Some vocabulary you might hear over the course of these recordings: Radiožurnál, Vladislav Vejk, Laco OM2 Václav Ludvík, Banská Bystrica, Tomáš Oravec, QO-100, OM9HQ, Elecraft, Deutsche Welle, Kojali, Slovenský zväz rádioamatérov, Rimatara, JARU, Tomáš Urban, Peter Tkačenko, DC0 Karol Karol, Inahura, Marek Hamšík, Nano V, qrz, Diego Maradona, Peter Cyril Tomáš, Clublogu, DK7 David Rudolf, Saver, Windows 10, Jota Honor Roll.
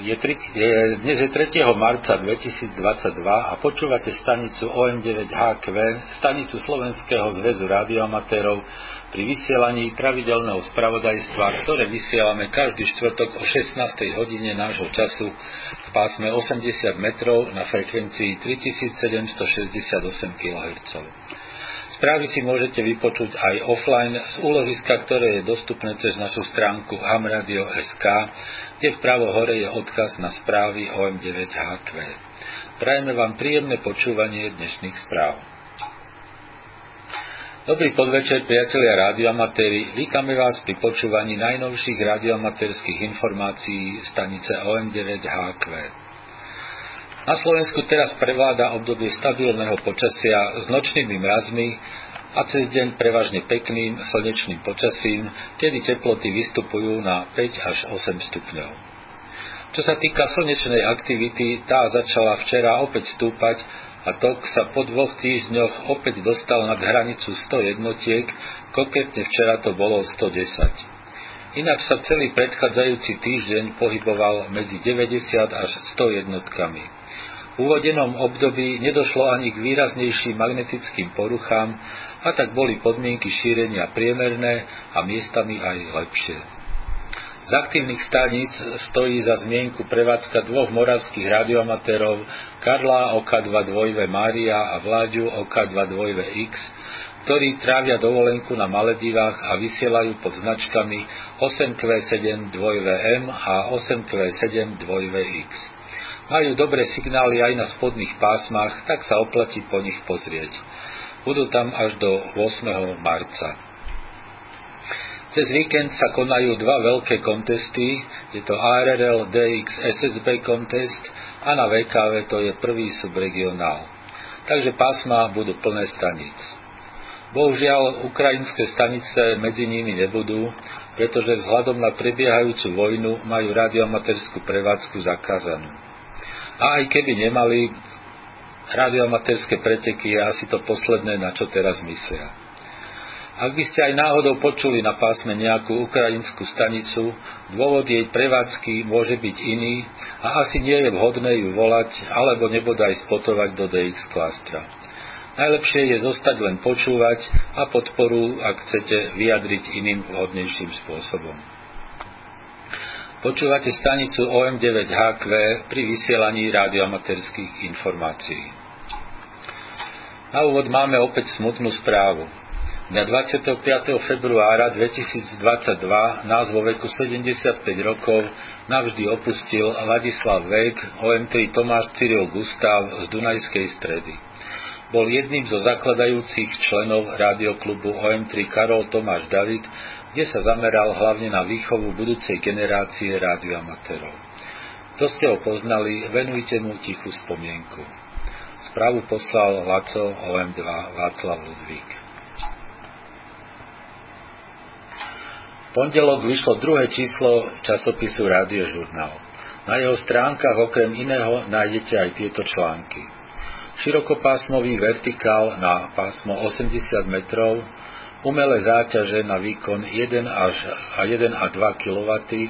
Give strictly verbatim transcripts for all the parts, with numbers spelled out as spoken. Je tridsať, dnes je tretieho marca dvetisícdvadsaťdva a počúvate stanicu ó em deväť há kvé, stanicu Slovenského zväzu rádioamatérov pri vysielaní pravidelného spravodajstva, ktoré vysielame každý štvrtok o šestnástej hodine nášho času v pásme osemdesiat metrov na frekvencii tritisícsedemstošesťdesiatosem kilohertzov. Správy si môžete vypočuť aj offline z úložiska, ktoré je dostupné cez našu stránku ham radio bodka es ká, kde vpravo hore je odkaz na správy ó em deväť há kvé. Prajeme vám príjemné počúvanie dnešných správ. Dobrý podvečer, priatelia radioamatéri. Vítame vás pri počúvaní najnovších radioamatérskych informácií stanice ó em deväť há kvé. Na Slovensku teraz prevláda obdobie stabilného počasia s nočnými mrazmi a cez deň prevažne pekným slnečným počasím, kedy teploty vystupujú na päť až osem stupňov. Čo sa týka slnečnej aktivity, tá začala včera opäť stúpať a tok sa po dvoch týždňoch opäť dostal nad hranicu sto jednotiek, konkrétne včera to bolo sto desať. Ináč sa celý predchádzajúci týždeň pohyboval medzi deväťdesiat až sto jednotkami. V úvodenom období nedošlo ani k výraznejším magnetickým poruchám a tak boli podmienky šírenia priemerné a miestami aj lepšie. Z aktívnych staníc stojí za zmienku prevádzka dvoch moravských radioamatérov Karla ó ká dva dvojité vé Mária a Vláďu ó ká dva dvojité vé iks, ktorí trávia dovolenku na Maledivách a vysielajú pod značkami osem kvé sedem dvojité vé em a osem kvé sedem dvojité vé iks. Majú dobré signály aj na spodných pásmach, tak sa oplatí po nich pozrieť. Budú tam až do ôsmeho marca. Cez víkend sa konajú dva veľké kontesty, je to á er er el dé iks es es bé kontest a na vé ká vé to je prvý subregionál. Takže pásma budú plné staníc. Bohužiaľ, ukrajinské stanice medzi nimi nebudú, pretože vzhľadom na prebiehajúcu vojnu majú radioamatérskú prevádzku zakázanú. A aj keby nemali, radioamatérske preteky je asi to posledné, na čo teraz myslia. Ak by ste aj náhodou počuli na pásme nejakú ukrajinskú stanicu, dôvod jej prevádzky môže byť iný a asi nie je vhodné ju volať alebo nebodaj spotovať do dé iks klastra. Najlepšie je zostať len počúvať a podporu, ak chcete, vyjadriť iným vhodnejším spôsobom. Počúvate stanicu ó em deväť há kvé pri vysielaní radioamatérskych informácií. Na úvod máme opäť smutnú správu. Na dvadsiateho piateho februára dvetisícdvadsaťdva nás vo veku sedemdesiatpäť rokov navždy opustil Vladislav Vejk, ó em tri Tomáš Cyril Gustav z Dunajskej Stredy. Bol jedným zo zakladajúcich členov rádioklubu ó em tri Karol Tomáš David, kde sa zameral hlavne na výchovu budúcej generácie rádioamatérov. Kto ste ho poznali, venujte mu tichú spomienku. Správu poslal Laco ó em dva Václav Ludvík. V pondelok vyšlo druhé číslo časopisu Radiožurnál. Na jeho stránkach okrem iného nájdete aj tieto články. Širokopásmový vertikál na pásmo osemdesiat metrov, umelé záťaže na výkon jeden až jeden a dva kilowattov,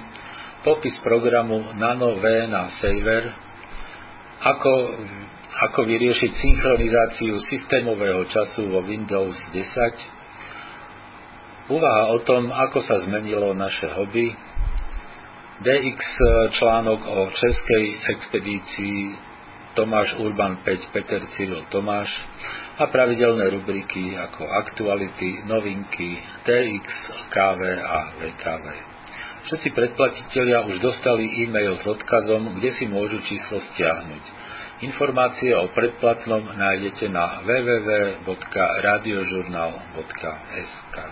popis programu Nano V na Saver, ako, ako vyriešiť synchronizáciu systémového času vo Windows desať, úvaha o tom, ako sa zmenilo naše hobby, dé iks článok o českej expedícii Tomáš Urban päť Peter Cyril Tomáš a pravidelné rubriky ako aktuality, novinky, dé iks, ká vé a vé ká vé. Všetci predplatitelia už dostali e-mail s odkazom, kde si môžu číslo stiahnuť. Informácie o predplatnom nájdete na w w w bodka radiožurnál bodka es ká.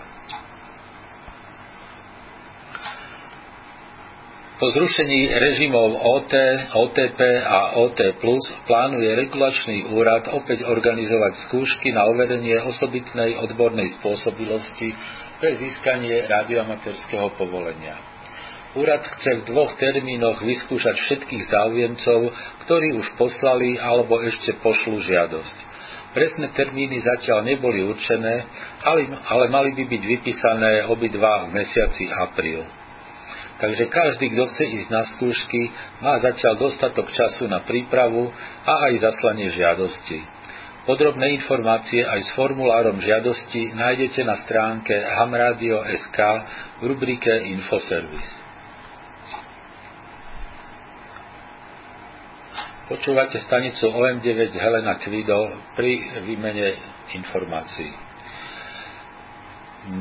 Po zrušení režimov ó té, ó té pé a ó té plus, plánuje regulačný úrad opäť organizovať skúšky na overenie osobitnej odbornej spôsobilosti pre získanie radioamatérskeho povolenia. Úrad chce v dvoch termínoch vyskúšať všetkých záujemcov, ktorí už poslali alebo ešte pošlú žiadosť. Presné termíny zatiaľ neboli určené, ale mali by byť vypísané obidva v mesiaci apríl. takže každý, kto chce ísť na skúšky, má zatiaľ dostatok času na prípravu a aj zaslanie žiadosti. Podrobné informácie aj s formulárom žiadosti nájdete na stránke hamradio bodka es ká v rubrike Infoservice. Počúvate stanicu ó em deväť Helena Kvido pri výmene informácií.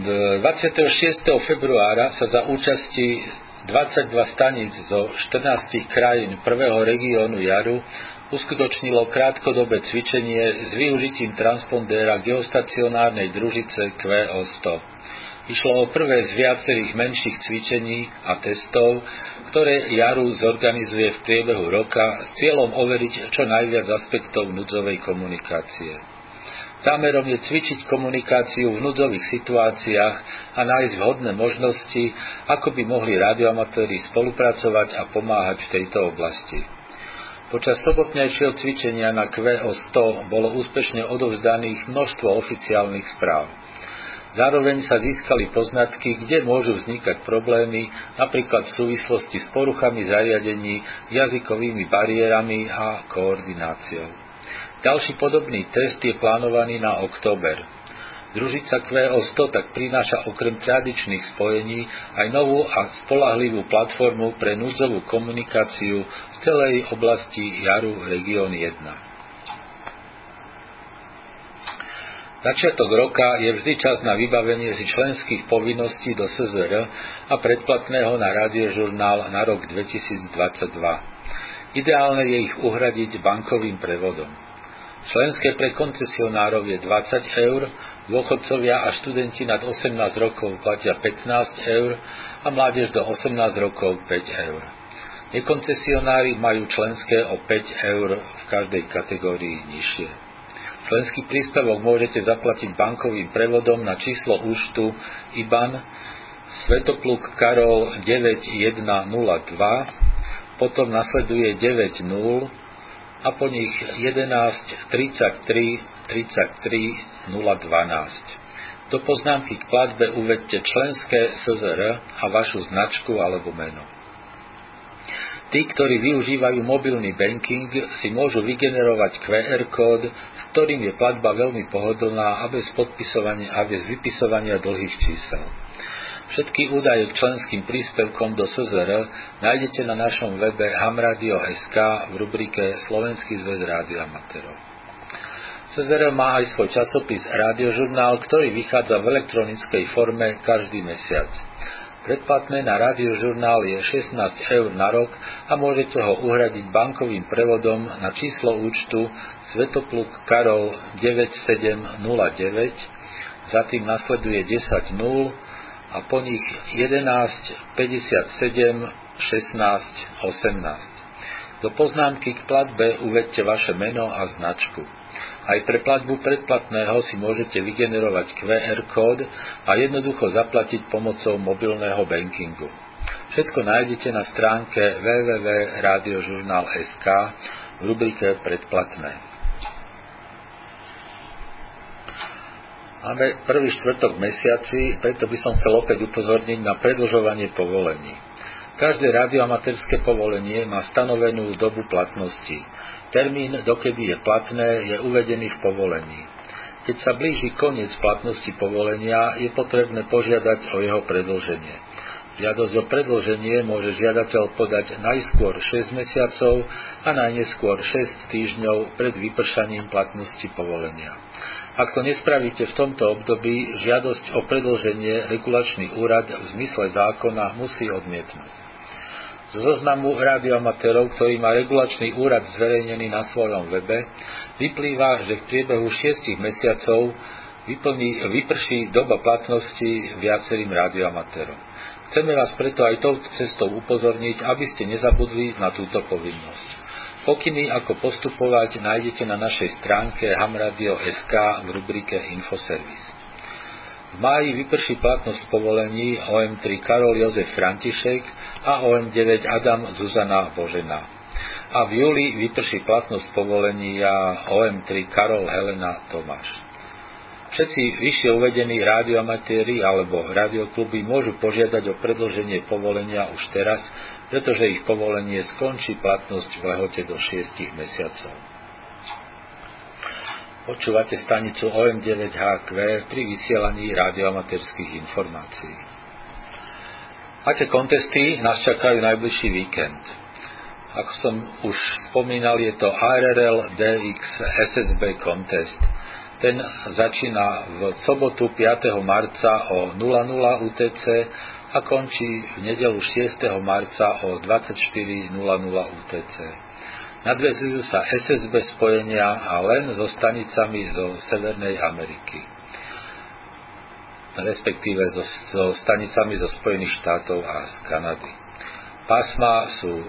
dvadsiateho šiesteho februára sa za účasti dvadsaťdva staníc zo štrnástich krajín prvého regiónu JARU uskutočnilo krátkodobé cvičenie s využitím transpondéra geostacionárnej družice kvé ó sto. Išlo o prvé z viacerých menších cvičení a testov, ktoré JARU zorganizuje v priebehu roka s cieľom overiť čo najviac aspektov núdzovej komunikácie. Zámerom je cvičiť komunikáciu v núdzových situáciách a nájsť vhodné možnosti, ako by mohli radioamatéri spolupracovať a pomáhať v tejto oblasti. Počas sobotnejšieho cvičenia na kvé ó sto bolo úspešne odovzdaných množstvo oficiálnych správ. Zároveň sa získali poznatky, kde môžu vznikať problémy, napríklad v súvislosti s poruchami zariadení, jazykovými bariérami a koordináciou. Ďalší podobný test je plánovaný na október. Družica kvé ó sto tak prináša okrem tradičných spojení aj novú a spoľahlivú platformu pre núdzovú komunikáciu v celej oblasti JARU Región jeden. Začiatok roka je vždy čas na vybavenie si členských povinností do es zet er a predplatného na Radiožurnál na rok dvetisícdvadsaťdva. Ideálne je ich uhradiť bankovým prevodom. Členské pre koncesionárov je dvadsať eur, dôchodcovia a študenti nad osemnásť rokov platia pätnásť eur a mládež do osemnásť rokov päť eur. Nekoncesionári majú členské o päť eur v každej kategórii nižšie. Členský príspevok môžete zaplatiť bankovým prevodom na číslo účtu í bé á en Svetopluk Karol deväť jeden nula dva, potom nasleduje deväť nula a po nich jedenásť tridsaťtri tridsaťtri nula dvanásť. Do poznámky k platbe uvedte členské es zet er a vašu značku alebo meno. Tí, ktorí využívajú mobilný banking, si môžu vygenerovať kvé ér kód, s ktorým je platba veľmi pohodlná a bez podpisovania a bez vypisovania dlhých čísel. Všetky údaje k členským príspevkom do es zet er nájdete na našom webe hamradio bodka es ká v rubrike Slovenský zväz rádioamatérov. es zet er má aj svoj časopis Radiožurnál, ktorý vychádza v elektronickej forme každý mesiac. Predplatné na Radiožurnál je šestnásť eur na rok a môžete ho uhradiť bankovým prevodom na číslo účtu Svetopluk Karol deväť sedem nula deväť, za tým nasleduje desať nula a po nich jedenásť päťdesiatsedem šestnásť osemnásť. Do poznámky k platbe uvedte vaše meno a značku. Aj pre platbu predplatného si môžete vygenerovať kvé ér kód a jednoducho zaplatiť pomocou mobilného bankingu. Všetko nájdete na stránke www bodka radiožurnál bodka es ká v rubrike Predplatné. Máme prvý štvrtok v mesiaci, preto by som chcel opäť upozorniť na predĺžovanie povolení. Každé radioamatérske povolenie má stanovenú dobu platnosti. Termín, dokedy je platné, je uvedený v povolení. Keď sa blíži koniec platnosti povolenia, je potrebné požiadať o jeho predĺženie. Žiadosť o predĺženie môže žiadateľ podať najskôr šesť mesiacov a najneskôr šesť týždňov pred vypršaním platnosti povolenia. Ak to nespravíte v tomto období, žiadosť o predĺženie regulačný úrad v zmysle zákona musí odmietnúť. Z zoznamu radioamatérov, ktorý má regulačný úrad zverejnený na svojom webe, vyplýva, že v priebehu šiestich mesiacov vyplní, vyprší doba platnosti viacerým radioamatérom. Chceme vás preto aj touto cestou upozorniť, aby ste nezabudli na túto povinnosť. Pokyny, ako postupovať, nájdete na našej stránke hamradio bodka es ká v rubrike Infoservice. V máji vyprší platnosť povolení ó em tri Karol Jozef František a ó em deväť Adam Zuzana Božena. A v júli vyprší platnosť povolenia ó em tri Karol Helena Tomáš. V Všetci vyššie uvedení rádioamatéri alebo rádiokluby môžu požiadať o predĺženie povolenia už teraz, pretože ich povolenie skončí platnosť v lehote do šiestich mesiacov. Počúvate stanicu ó em deväť há kvé pri vysielaní rádioamatérskych informácií. Aké kontesty nás čakajú najbližší víkend? Ako som už spomínal, je to á er er el dé iks es es bé kontest. Ten začína v sobotu piateho marca o nula nula UTC a končí v nedeľu šiesteho marca o dvadsaťštyri nula nula UTC. Nadvezujú sa es es bé spojenia a len so stanicami zo Severnej Ameriky, respektíve so, so stanicami zo Spojených štátov a z Kanady. Pásma sú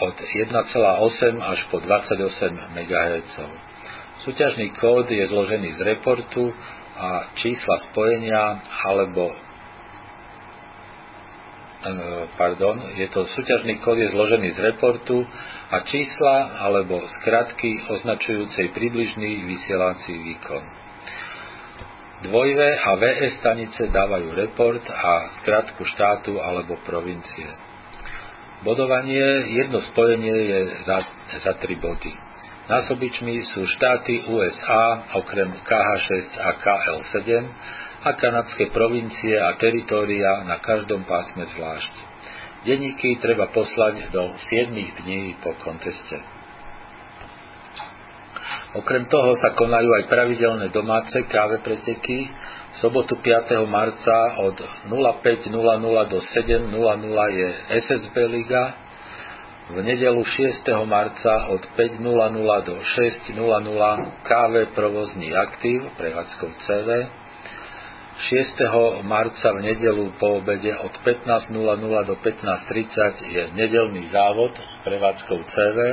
od jeden celá osem až po dvadsaťosem megahertzov. Súťažný kód je zložený z reportu a čísla spojenia alebo pardon, je to súťažný kód je zložený z reportu a čísla alebo skratky označujúcej približný vysielací výkon. dvojvé a vé es stanice dávajú report a skratku štátu alebo provincie. Bodovanie, jedno spojenie je za, za tri body. Násobičmi sú štáty ú es á okrem ká há šesť a ká el sedem a kanadské provincie a teritória na každom pásme zvlášť. Denníky treba poslať do siedmich dní po konteste. Okrem toho sa konajú aj pravidelné domáce ká vé preteky. V sobotu piateho marca od päť nula nula do sedem nula nula je es es bé liga. V nedelu šiesteho marca od päť nula nula do šesť nula nula ká vé provozný aktív prevádzkou cé vé. šiesteho marca v nedelu po obede od pätnásť nula nula do pätnásť tridsať je nedeľný závod prevádzkou cé vé.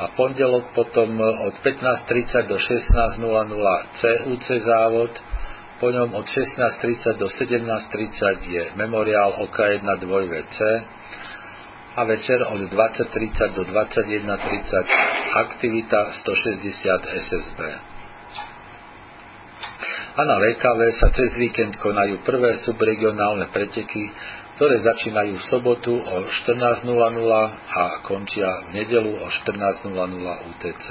A pondelok potom od pätnásť tridsať do šestnásť nula nula cé ú cé závod. Po ňom od šestnásť tridsať do sedemnásť tridsať je memoriál ó ká jeden dva vé cé. A večer od dvadsať tridsať do dvadsaťjeden tridsať aktivita stošesťdesiat es es bé. A na vé ká vé sa cez víkend konajú prvé subregionálne preteky, ktoré začínajú v sobotu o štrnásť nula nula a končia v nedeľu o štrnásť nula nula UTC.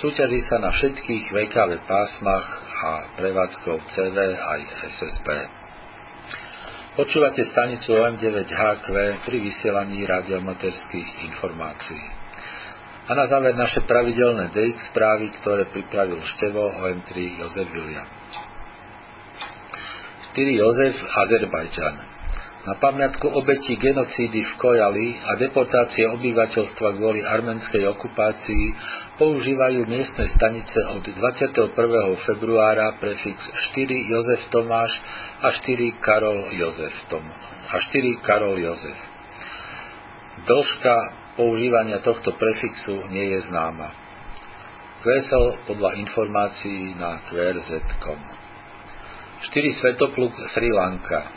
Súťaží sa na všetkých vé ká vé pásmach a prevádzkou cé vé aj es es bé. Počúvate stanicu ó em deväť há kvé pri vysielaní radioamatérskych informácií. A na záver naše pravidelné dé iks správy, ktoré pripravil Števo ó em tri Jozef William. štyri Jozef, Azerbajdžan. Na pamiatku obetí genocídy v Kojali a deportácie obyvateľstva kvôli arménskej okupácii používajú miestne stanice od dvadsiateho prvého februára prefix štyri Jozef Tomáš a štyri Karol Jozef Tomáš a štyri Karol Jozef. Dĺžka používania tohto prefixu nie je známa. kvé es el podľa informácií na qrz bodka com. štyri Svetopluk Sri Lanka.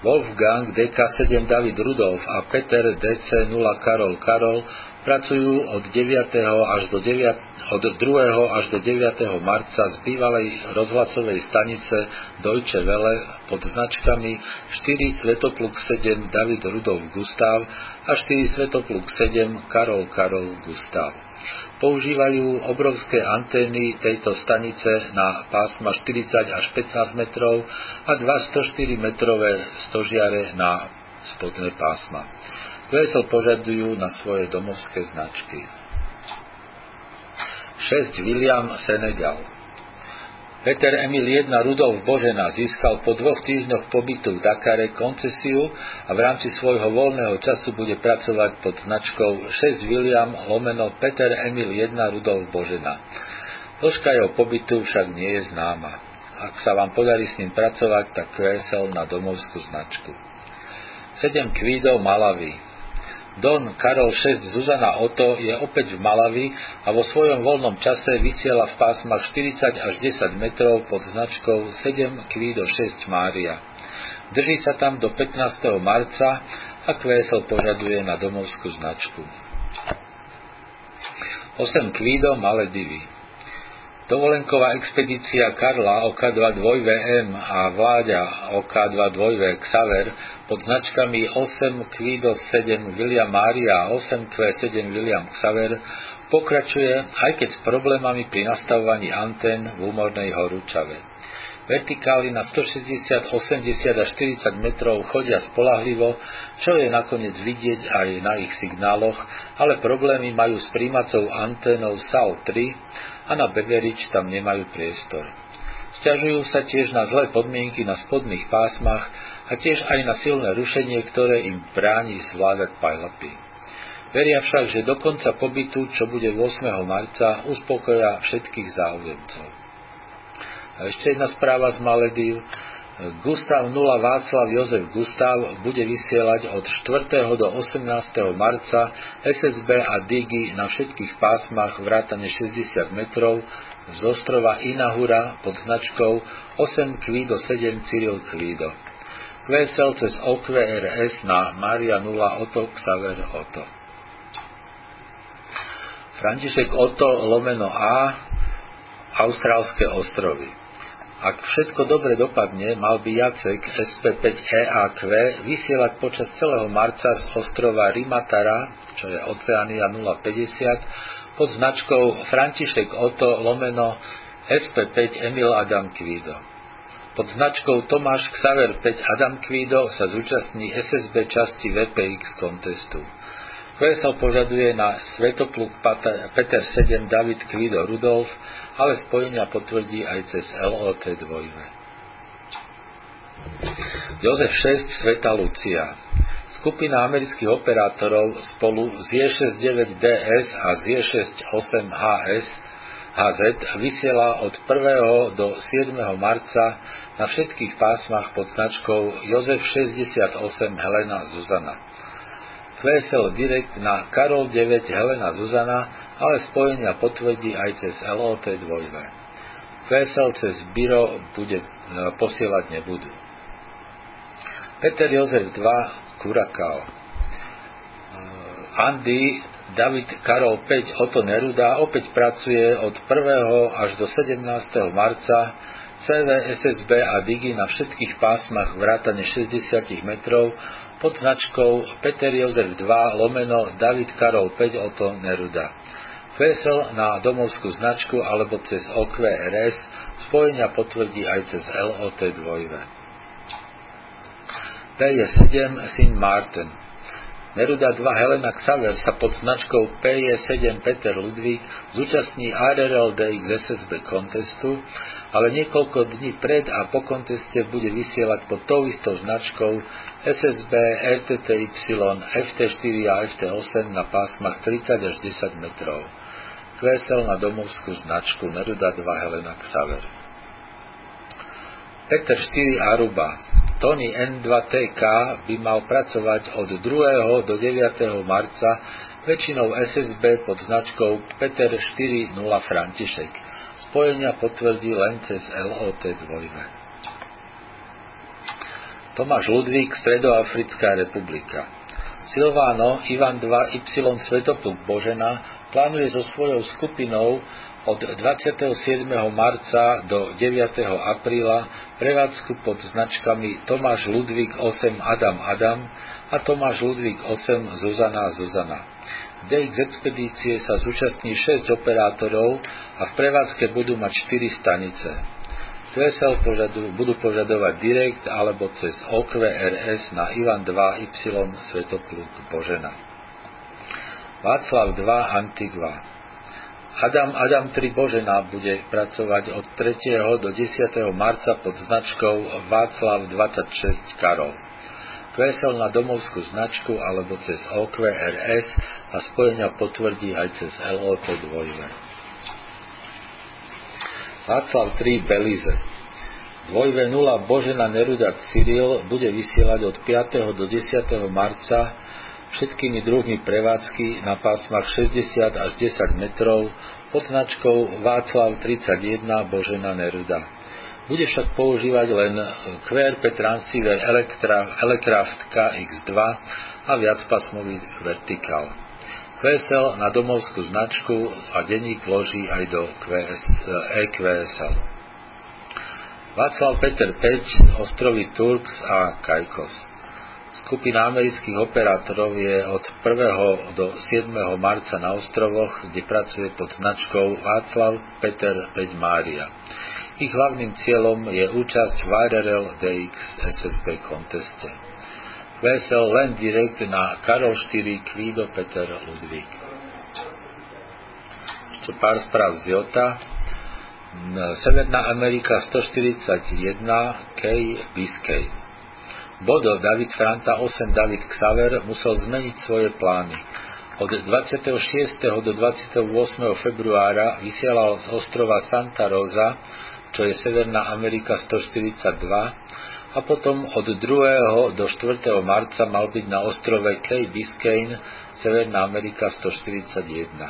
Wolfgang dé ká sedem David Rudolf a Peter dé cé nula Karol Karol pracujú od, deviateho až do deviateho, od druhého až do deviateho marca z bývalej rozhlasovej stanice Deutsche Welle pod značkami štyri Svetopluk sedem David Rudolf Gustav a štyri Svetopluk sedem Karol Karol Gustav. Používajú obrovské antény tejto stanice na pásma štyridsať až pätnásť metrov a dvestoštyri metrové stožiare na spodné pásma. kvé es el požadujú na svoje domovské značky. šesť William, Senegal. Peter Emil I. Rudolf Božena získal po dvoch týždňoch pobytu v Dakare koncesiu a v rámci svojho voľného času bude pracovať pod značkou šesť William lomeno Peter Emil I. Rudolf Božena. Dĺžka jeho pobytu však nie je známa. Ak sa vám podarí s ním pracovať, tak kvé es el na domovskú značku. sedem Kvídov, Malawi. Don Karol šesť Zuzana Oto je opäť v Malawi a vo svojom voľnom čase vysiela v pásmach štyridsať až desať metrov pod značkou sedem Kvído šesť Mária. Drží sa tam do pätnásteho marca a kvé es el požaduje na domovskú značku. osem Kvído, Maledivy. Dovolenková expedícia Karla ó ká dva dvojka vé em a Vláďa ó ká dva dvojka vé Saver pod značkami osem kvé sedem William Maria a osem kvé sedem William Xaver pokračuje, aj keď s problémami pri nastavovaní antén v humornej horúčave. Vertikály na stošesťdesiat, osemdesiat a štyridsať metrov chodia spoľahlivo, čo je nakoniec vidieť aj na ich signáloch, ale problémy majú s príjmacou anténou es á o tri, a na Beverič tam nemajú priestor. Sťažujú sa tiež na zlé podmienky na spodných pásmach a tiež aj na silné rušenie, ktoré im bráni zvládať piloty. Veria však, že do konca pobytu, čo bude ôsmeho marca, uspokoja všetkých záujemcov. A ešte jedna správa z Maledív. Gustav nula Václav Jozef Gustav bude vysielať od štvrtého do osemnásteho marca es es bé a Digi na všetkých pásmach vrátane šesťdesiat metrov z ostrova Inahura pod značkou osem kvé sedem Cyril Kvido. kvé es el cez ó kvé er es na Maria nula Oto Xaver Oto. František Oto lomeno A Austrálske ostrovy. Ak všetko dobre dopadne, mal by Jacek es pé päť é á kvé vysielať počas celého marca z ostrova Rimatara, čo je Oceania nula päťdesiat, pod značkou František Oto lomeno es pé päť Emil Adam Kvido. Pod značkou Tomáš Xaver päť Adam Kvido sa zúčastní es es bé časti vé pé iks kontestu. kvé es el požaduje na svetopluk Peter sedem David Kvido Rudolf, ale spojenia potvrdí aj cez el ó té dva. Jozef šesť Sveta Lucia. Skupina amerických operátorov spolu s jé šesťdesiatdeväť dé es a s jé šesťdesiatosem há es há zet vysiela od prvého do siedmeho marca na všetkých pásmach pod značkou Jozef šesťdesiatosem Helena Zuzana. kvé es el Direct na Karol deväť Helena Zuzana, ale spojenia potvrdí aj cez el ó té dva. kvé es el cez Biro bude, posielať nebudú. Peter Jozef dva Kurakao. Andy David Karol päť Oto Neruda opäť pracuje od prvého až do sedemnásteho marca cé vé, es es bé a Digi na všetkých pásmach vrátane šesťdesiat metrov pod značkou Peter Jozef dva lomeno David Karol päť Oto Neruda. kvé es el na domovskú značku alebo cez ó kvé er es spojenia potvrdí aj cez el ó té dva. pé jé sedem Sint Maarten. Neruda dva Helena Xaver sa pod značkou pé jé sedem Peter Ludvík zúčastní á er er el dé iks es es bé kontestu, ale niekoľko dní pred a po konteste bude vysielať pod tou istou značkou es es bé er té té ypsilon ef té štyri a ef té osem na pásmach tridsať až desať metrov. kvé es el na domovskú značku Neruda dva Helena Xaver. Peter štyri Aruba. Tony en dva té ká by mal pracovať od druhého do deviateho marca väčšinou es es bé pod značkou Peter štyri nula František. Spojenia potvrdí len cez el ó té dva. Tomáš Ludvík, Stredoafrická republika. Silvano Ivan dva Y Svetopluk Božena plánuje so svojou skupinou od dvadsiateho siedmeho marca do deviateho apríla prevádzku pod značkami Tomáš Ludvík osem Adam Adam a Tomáš Ludvík osem Zuzana Zuzana. dé iks expedície sa zúčastní šesť operátorov a v prevádzke budú mať štyri stanice. kvé es el požadu, budú požadovať direkt alebo cez ó kvé er es na Ivan dva Y Svetopluk Božena. Václav dva Antigua. Adam Adam tri Božena bude pracovať od tretieho do desiateho marca pod značkou Václav dvadsaťšesť Karol. kvé es el na domovskú značku alebo cez ó kvé er es a spojenia potvrdí aj cez el ó té dva. Václav tri Belize. dvojka vé nula Božena Neruda Cyril bude vysielať od piateho do desiateho marca všetkými druhmi prevádzky na pásmach šesťdesiat až desať metrov pod značkou Václav tridsaťjeden Božena Neruda. Bude však používať len kvé er pé transceiver Electra, Elecraft ká iks dva a viacpásmový vertikál. kvé es el na domovskú značku a denník vloží aj do é kvé es el. Václav Peter Peč, ostrovy Turks a Caicos. Skupina amerických operátorov je od prvého do siedmeho marca na ostrovoch, kde pracuje pod značkou Václav Peter Peč Mária. Ich hlavným cieľom je účasť v á er er el dé iks es es bé konteste. vé es el len direkt na Karol štyri Kvido Peter Ludvík. Ešte pár správ z Jota. Severná Amerika sto štyridsaťjeden K. Biscay. Bodo David Franta osem David Xaver musel zmeniť svoje plány. Od dvadsiateho šiesteho do dvadsiateho ôsmeho februára vysielal z ostrova Santa Rosa, čo je Severná Amerika sto štyridsaťdva, a potom od druhého do štvrtého marca mal byť na ostrove Key Biscayne, Severná Amerika sto štyridsaťjeden.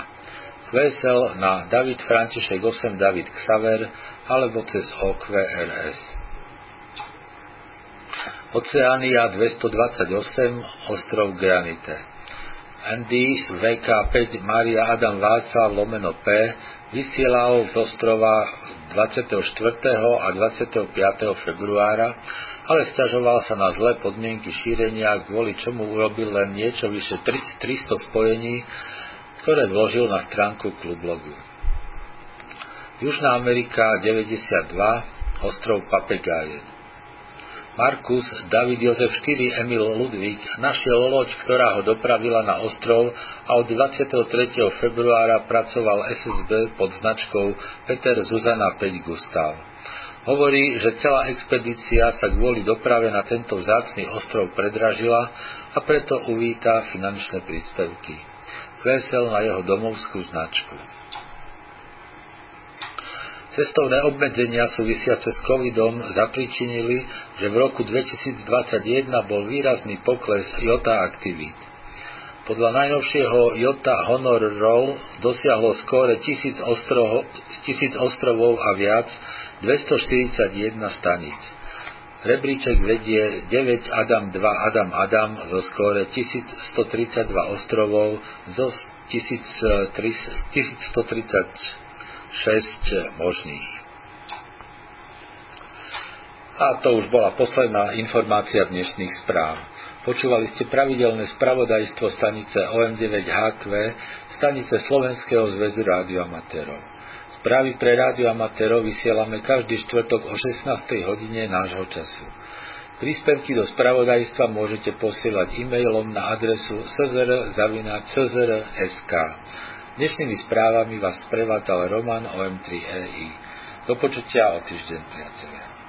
Vesel na David František osem David Xaver alebo cez ó kvé er es. Oceánia dvestodvadsaťosem ostrov Granite. Andy vé ká päť Maria Adam Václav lomeno P vysielal z ostrova dvadsiateho štvrtého a dvadsiateho piateho februára, ale sťažoval sa na zlé podmienky šírenia, kvôli čomu urobil len niečo vyše tristo spojení, ktoré vložil na stránku Clublogu. Južná Amerika deväťdesiatdva, ostrov Papegáje. Markus David Jozef štyri Emil Ludvík našiel loď, ktorá ho dopravila na ostrov, a od dvadsiateho tretieho februára pracoval es es bé pod značkou Peter Zuzana päť Gustav. Hovorí, že celá expedícia sa kvôli doprave na tento vzácny ostrov predražila, a preto uvíta finančné príspevky. Vesel na jeho domovskú značku. Cestovné obmedzenia súvisiace s covidom zapričinili, že v roku dvetisícdvadsaťjeden bol výrazný pokles Jota aktivít. Podľa najnovšieho Jota Honor Roll dosiahlo skóre tisíc ostrovov, tisíc ostrovov a viac dvestoštyridsaťjeden staníc. Rebríček vedie deväť Adam dva Adam Adam zo skóre tisícstotridsaťdva ostrovov zo tisícstotridsaťšesť možných. A to už bola posledná informácia dnešných správ. Počúvali ste pravidelné spravodajstvo stanice ó em deväť há kvé, stanice Slovenského zväzu rádioamatérov. Správy pre rádioamatérov vysielame každý štvrtok o šestnástej hodine nášho času. Príspevky do spravodajstva môžete posielať e-mailom na adresu es zet er zavináč es zet er bodka es ká. Dnešnými správami vás sprevádzal Roman ó em tri el í. Do počutia o týždeň, priatelia.